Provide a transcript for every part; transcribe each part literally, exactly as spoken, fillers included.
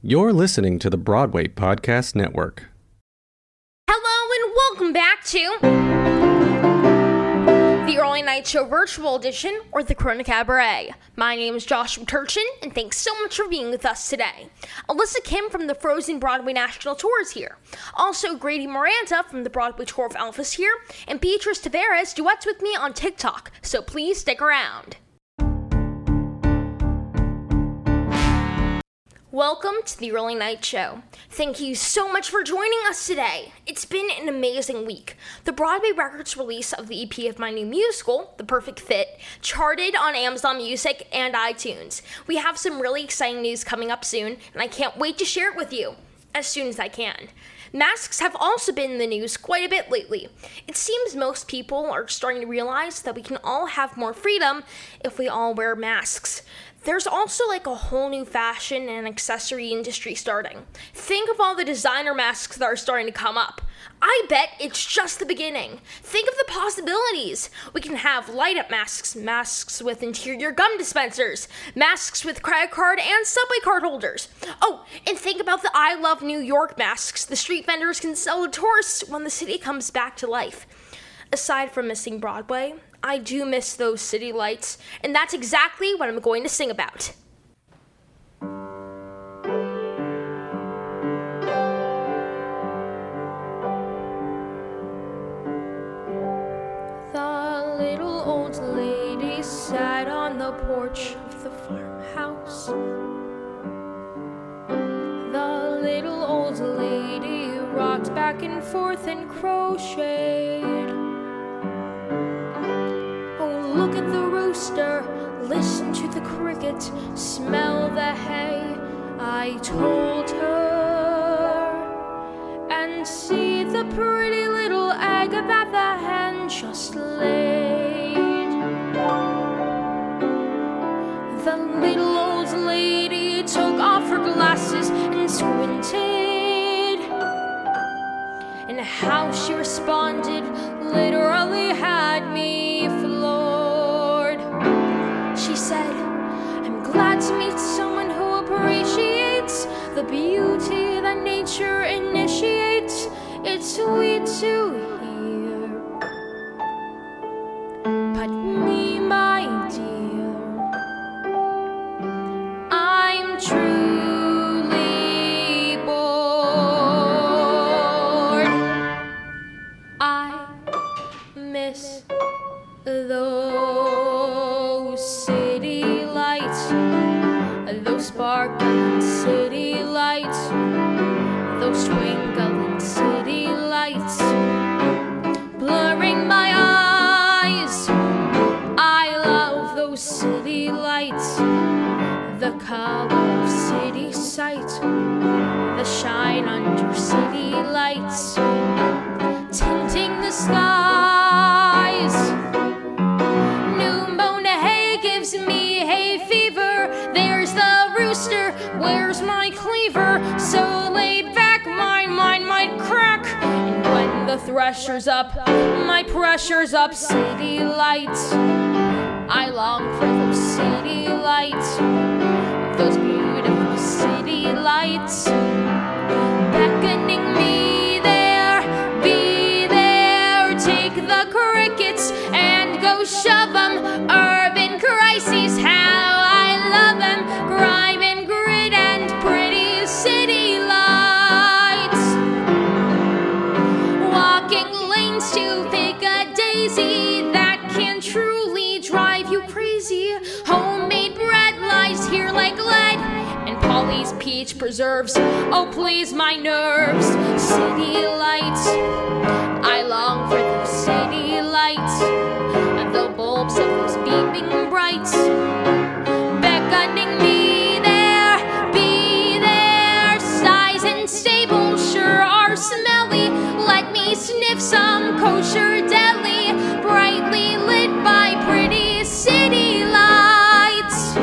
You're listening to the Broadway Podcast Network. Hello and welcome back to the Early Night Show Virtual Edition, or the Corona Cabaret. My name is Joshua Turchin, and thanks so much for being with us today. Alyssa Kim from the Frozen Broadway National Tour is here. Also, Grady Miranda from the Broadway Tour of Elf is here, and Beatrice Taveras duets with me on TikTok, so please stick around. Welcome to the Early Night Show. Thank you so much for joining us today. It's been an amazing week. The Broadway Records release of the E P of my new musical, The Perfect Fit, charted on Amazon Music and iTunes. We have some really exciting news coming up soon, and I can't wait to share it with you as soon as I can. Masks have also been in the news quite a bit lately. It seems most people are starting to realize that we can all have more freedom if we all wear masks. There's also like a whole new fashion and accessory industry starting. Think of all the designer masks that are starting to come up. I bet it's just the beginning. Think of the possibilities. We can have light-up masks, masks with interior gum dispensers, masks with credit card and subway card holders. Oh, and think about the I Love New York masks the street vendors can sell to tourists when the city comes back to life. Aside from missing Broadway, I do miss those city lights, and that's exactly what I'm going to sing about. The little old lady sat on the porch of the farmhouse. The little old lady rocked back and forth and crocheted. Look at the rooster, listen to the cricket, smell the hay, I told her. And see the pretty little egg that the hen just laid. The little old lady took off her glasses and squinted. And how she responded literally had me floored. Said, I'm glad to meet someone who appreciates the beauty that nature initiates. It's sweet to hear, but me, my dear, I'm truly bored. I miss those cities. Those sparkling city lights, those twinkling city lights, blurring my eyes. I love those city lights, the color of city sight, the shine under city lights, tinting the skies. Where's my cleaver? So laid back my mind might crack. And when the thresher's up, my pressure's up. City lights, I long for those city lights, those beautiful city lights, beckoning me there. Be there, take the crickets and go shove 'em. Urban crises, how I love 'em. Grime and grit and pretty city lights. Walking lanes to pick a daisy that can truly drive you crazy. Homemade bread lies here like lead, and Polly's peach preserves, oh please my nerves. City lights, I long for the city lights, and the bulbs of those beaming brights, beckoning me there, be there. Styes and stables sure are smelly. Let me sniff some kosher deli, brightly lit by pretty city lights.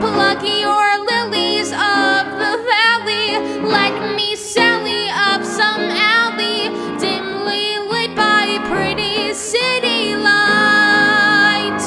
Pluck your lilies of the valley. Let me sally up some alley, dimly lit by pretty city lights.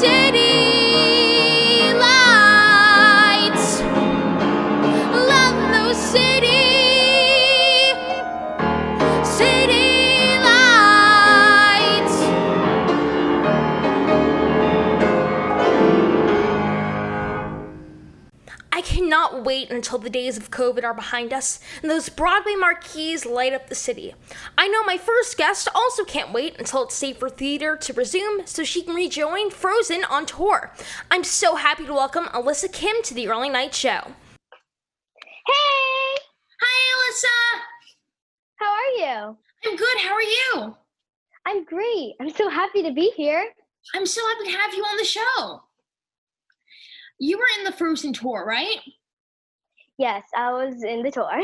city lights. Love those city, city lights. I cannot wait until the days of COVID are behind us and those Broadway marquees light up the city. I know my first guest also can't wait until it's safe for theater to resume so she can rejoin Frozen on tour. I'm so happy to welcome Alyssa Kim to the Early Night Show. Hey! Hi, Alyssa! How are you? I'm good. How are you? I'm great. I'm so happy to be here. I'm so happy to have you on the show. You were in the Frozen tour, right? Yes, I was in the tour.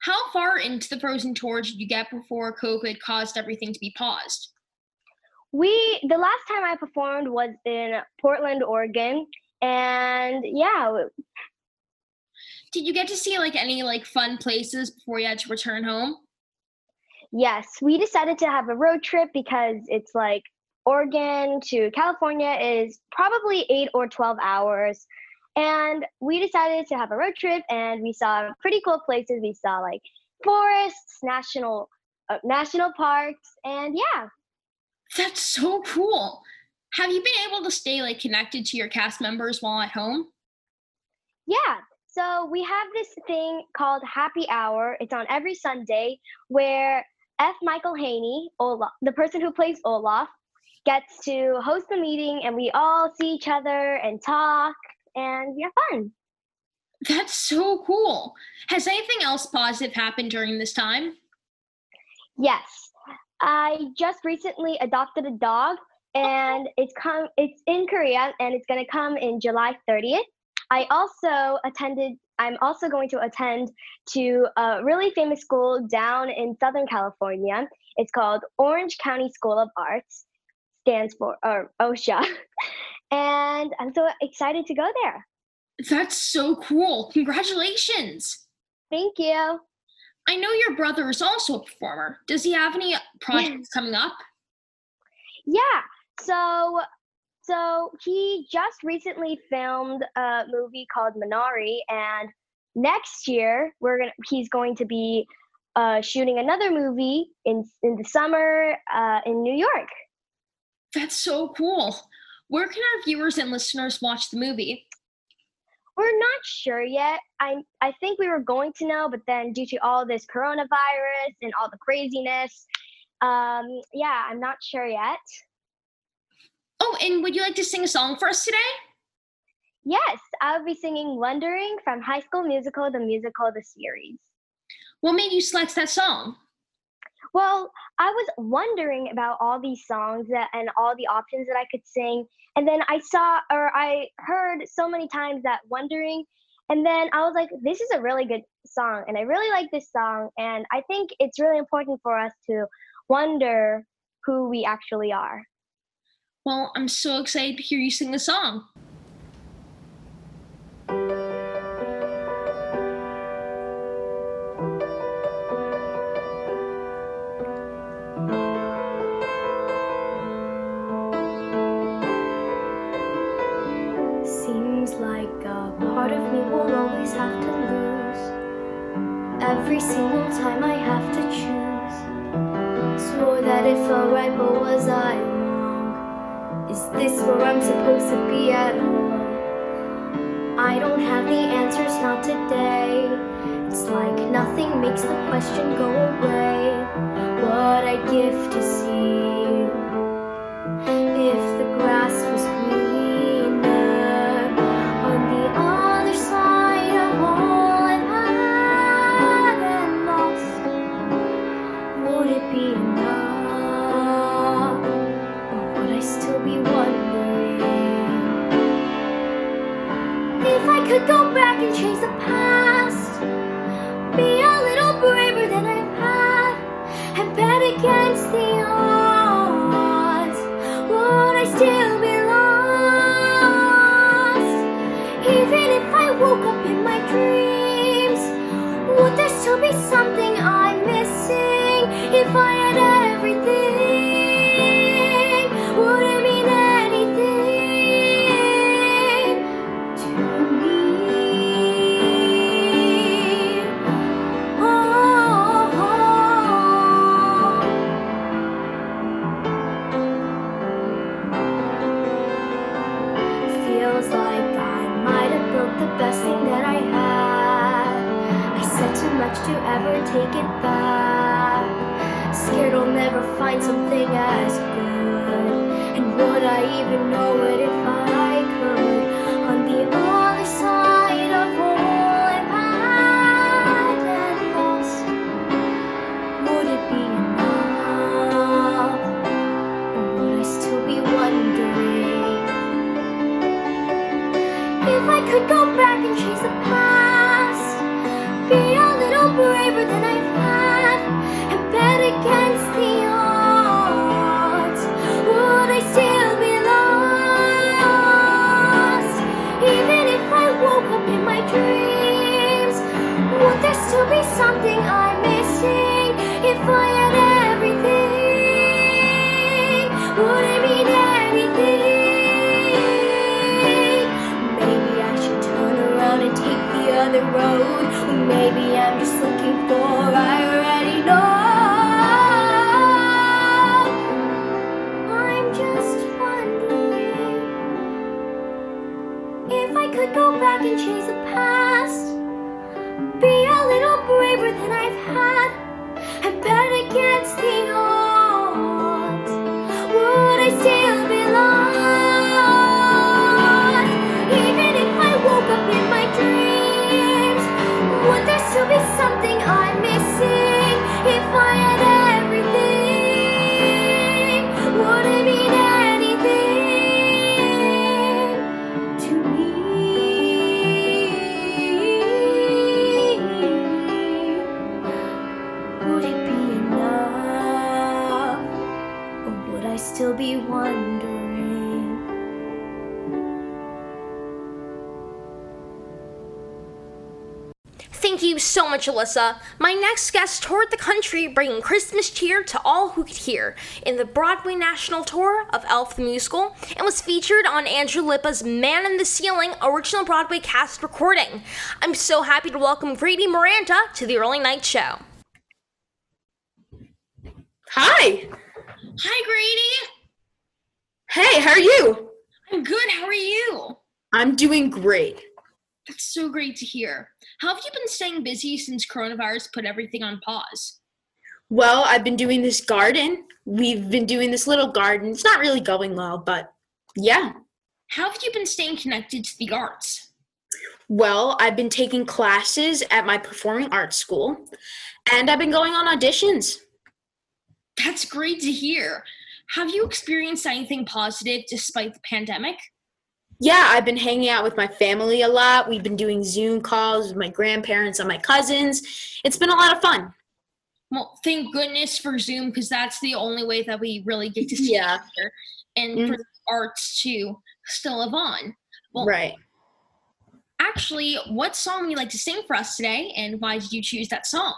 How far into the Frozen tour did you get before COVID caused everything to be paused? We, the last time I performed was in Portland, Oregon, and yeah. Did you get to see like any like fun places before you had to return home? Yes, we decided to have a road trip because it's like Oregon to California is probably eight or twelve hours. And we decided to have a road trip, and we saw pretty cool places. We saw like forests, national uh, national parks, and yeah. That's so cool. Have you been able to stay like connected to your cast members while at home? Yeah. So we have this thing called Happy Hour. It's on every Sunday where F. Michael Haney, Olaf, the person who plays Olaf, gets to host the meeting, and we all see each other and talk and have fun. That's so cool. Has anything else positive happened during this time? Yes. I just recently adopted a dog, and it's come it's in Korea, and it's going to come in July thirtieth. I also attended I'm also going to attend to a really famous school down in Southern California. It's called Orange County School of Arts. Stands for or OSHA. And I'm so excited to go there. That's so cool. Congratulations. Thank you. I know your brother is also a performer. Does he have any projects coming up? Yeah. So so he just recently filmed a movie called Minari, and next year we're gonna he's going to be uh, shooting another movie in in the summer uh, in New York. That's so cool. Where can our viewers and listeners watch the movie? We're not sure yet. I I think we were going to know, but then due to all this coronavirus and all the craziness, um, yeah, I'm not sure yet. Oh, and would you like to sing a song for us today? Yes, I'll be singing Wondering from High School Musical, the musical, the series. What made you select that song? Well, I was wondering about all these songs that, and all the options that I could sing. And then I saw, or I heard so many times that Wondering. And then I was like, this is a really good song. And I really like this song. And I think it's really important for us to wonder who we actually are. Well, I'm so excited to hear you sing the song. Every single time I have to choose. Swore that it felt right, but was I wrong? Is this where I'm supposed to be at all? I don't have the answers, not today. It's like nothing makes the question go away. What I give to see if the grass was greener on the other side of home. Could go back and change the past, be a little braver than I've had, and bet against the odds, would I still be lost? Even if I woke up in my dreams, would there still be something I'm missing? If I had everything, would it mean anything? feels like I might have built the best thing that I had. I said too much to ever take it back. Scared I'll never find something as good. And would I even know it if I could? On the other side of all I've had and lost, would it be enough? Or would I still be wondering if I could go back and chase the past? Be a little braver than I've had and bet against the odds. Would I still be lost? Even if I woke up in my dreams, would there still be something I'm missing? If I had everything, would it mean anything? Maybe I should turn around and take the other road. Or maybe I'm just looking for I already know. I'm just wondering if I could go back and chase the past, be a little braver than I've had, and bet against the odds. Would I still be lost? Even if I woke up in my dreams, would there still be something I'm missing? If I had everything, would it mean anything to me? Would it be enough? Or would I still be wondering? Thank you so much, Alyssa. My next guest toured the country bringing Christmas cheer to all who could hear in the Broadway National Tour of Elf the Musical and was featured on Andrew Lippa's Man in the Ceiling original Broadway cast recording. I'm so happy to welcome Grady Miranda to the Early Night Show. Hi. Hi, Grady. Hey, how are you? I'm good. How are you? I'm doing great. That's so great to hear. How have you been staying busy since coronavirus put everything on pause? Well, I've been doing this garden. We've been doing this little garden. It's not really going well, but yeah. How have you been staying connected to the arts? Well, I've been taking classes at my performing arts school, and I've been going on auditions. That's great to hear. Have you experienced anything positive despite the pandemic? Yeah, I've been hanging out with my family a lot. We've been doing Zoom calls with my grandparents and my cousins. It's been a lot of fun. Well, thank goodness for Zoom, because that's the only way that we really get to see yeah. each other and mm-hmm. for the arts to still live on. Well, right. Actually, what song would you like to sing for us today, and why did you choose that song?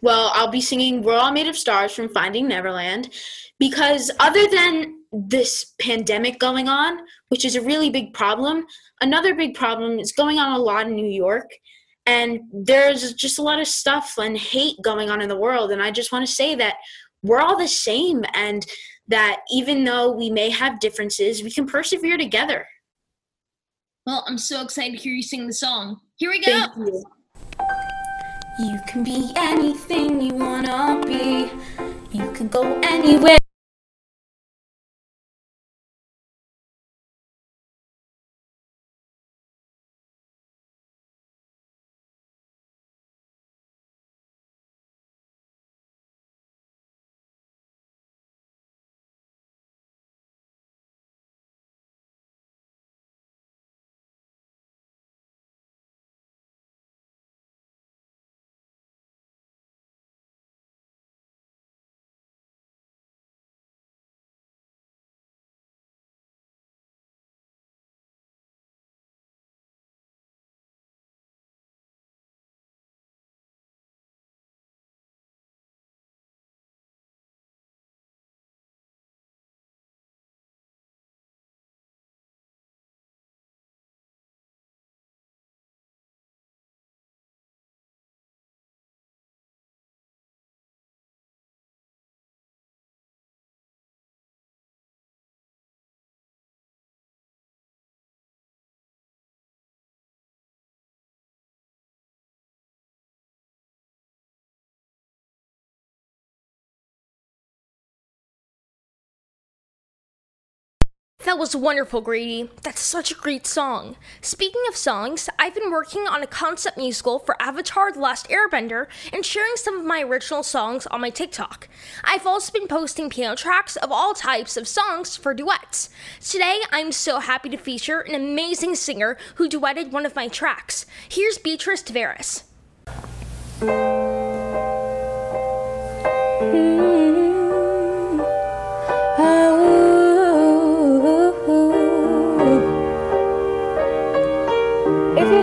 Well, I'll be singing We're All Made of Stars from Finding Neverland, because other than this pandemic going on, which is a really big problem, another big problem is going on a lot in New York, and there's just a lot of stuff and hate going on in the world, and I just want to say that we're all the same, and that even though we may have differences, we can persevere together. Well, I'm so excited to hear you sing the song. Here we go. Thank you. You can be anything you wanna be. You can go anywhere. That was wonderful, Grady. That's such a great song. Speaking of songs, I've been working on a concept musical for Avatar The Last Airbender and sharing some of my original songs on my TikTok. I've also been posting piano tracks of all types of songs for duets. Today, I'm so happy to feature an amazing singer who duetted one of my tracks. Here's Beatrice Taveras.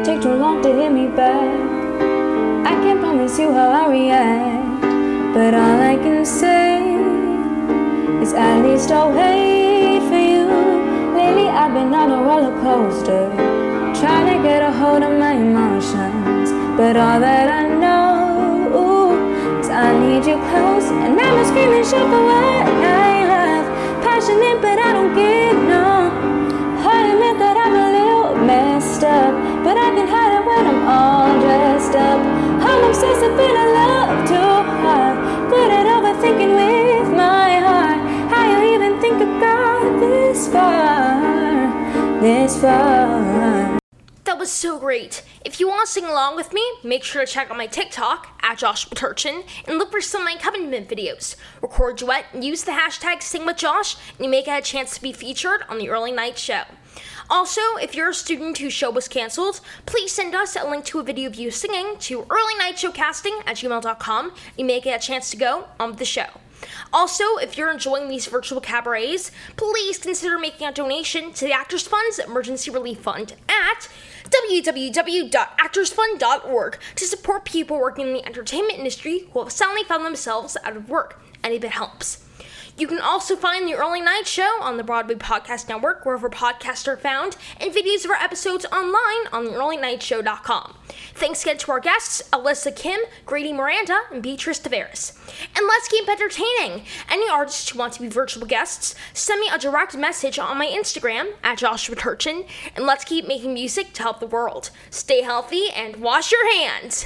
Take too long to hit me back. I can't promise you how I react, but all I can say is at least I'll wait for you. Lately I've been on a roller coaster, trying to get a hold of my emotions, but all that I know is I need you close, and I'm a screaming shit for what I have. Passionate, but I don't get no. I admit that I'm a little messed up, but I can hide it when I'm all dressed up. I'm obsessed with being in love too hard. Good at overthinking with my heart. How you even think I got this far, this far. That was so great. If you want to sing along with me, make sure to check out my TikTok, at Josh Turchin, and look for some of my accompaniment videos. Record duet, use the hashtag SingWithJosh, and you may get a chance to be featured on the early night show. Also, if you're a student whose show was canceled, please send us a link to a video of you singing to early night show casting at gmail dot com. You may get a chance to go on with the show. Also, if you're enjoying these virtual cabarets, please consider making a donation to the Actors Fund's Emergency Relief Fund at w w w dot actors fund dot org to support people working in the entertainment industry who have suddenly found themselves out of work. Any bit helps. You can also find The Early Night Show on the Broadway Podcast Network, wherever podcasts are found, and videos of our episodes online on the early night show dot com. Thanks again to our guests, Alyssa Kim, Grady Miranda, and Beatrice Taveras. And let's keep entertaining. Any artists who want to be virtual guests, send me a direct message on my Instagram, at Joshua Turchin, and let's keep making music to help the world. Stay healthy and wash your hands.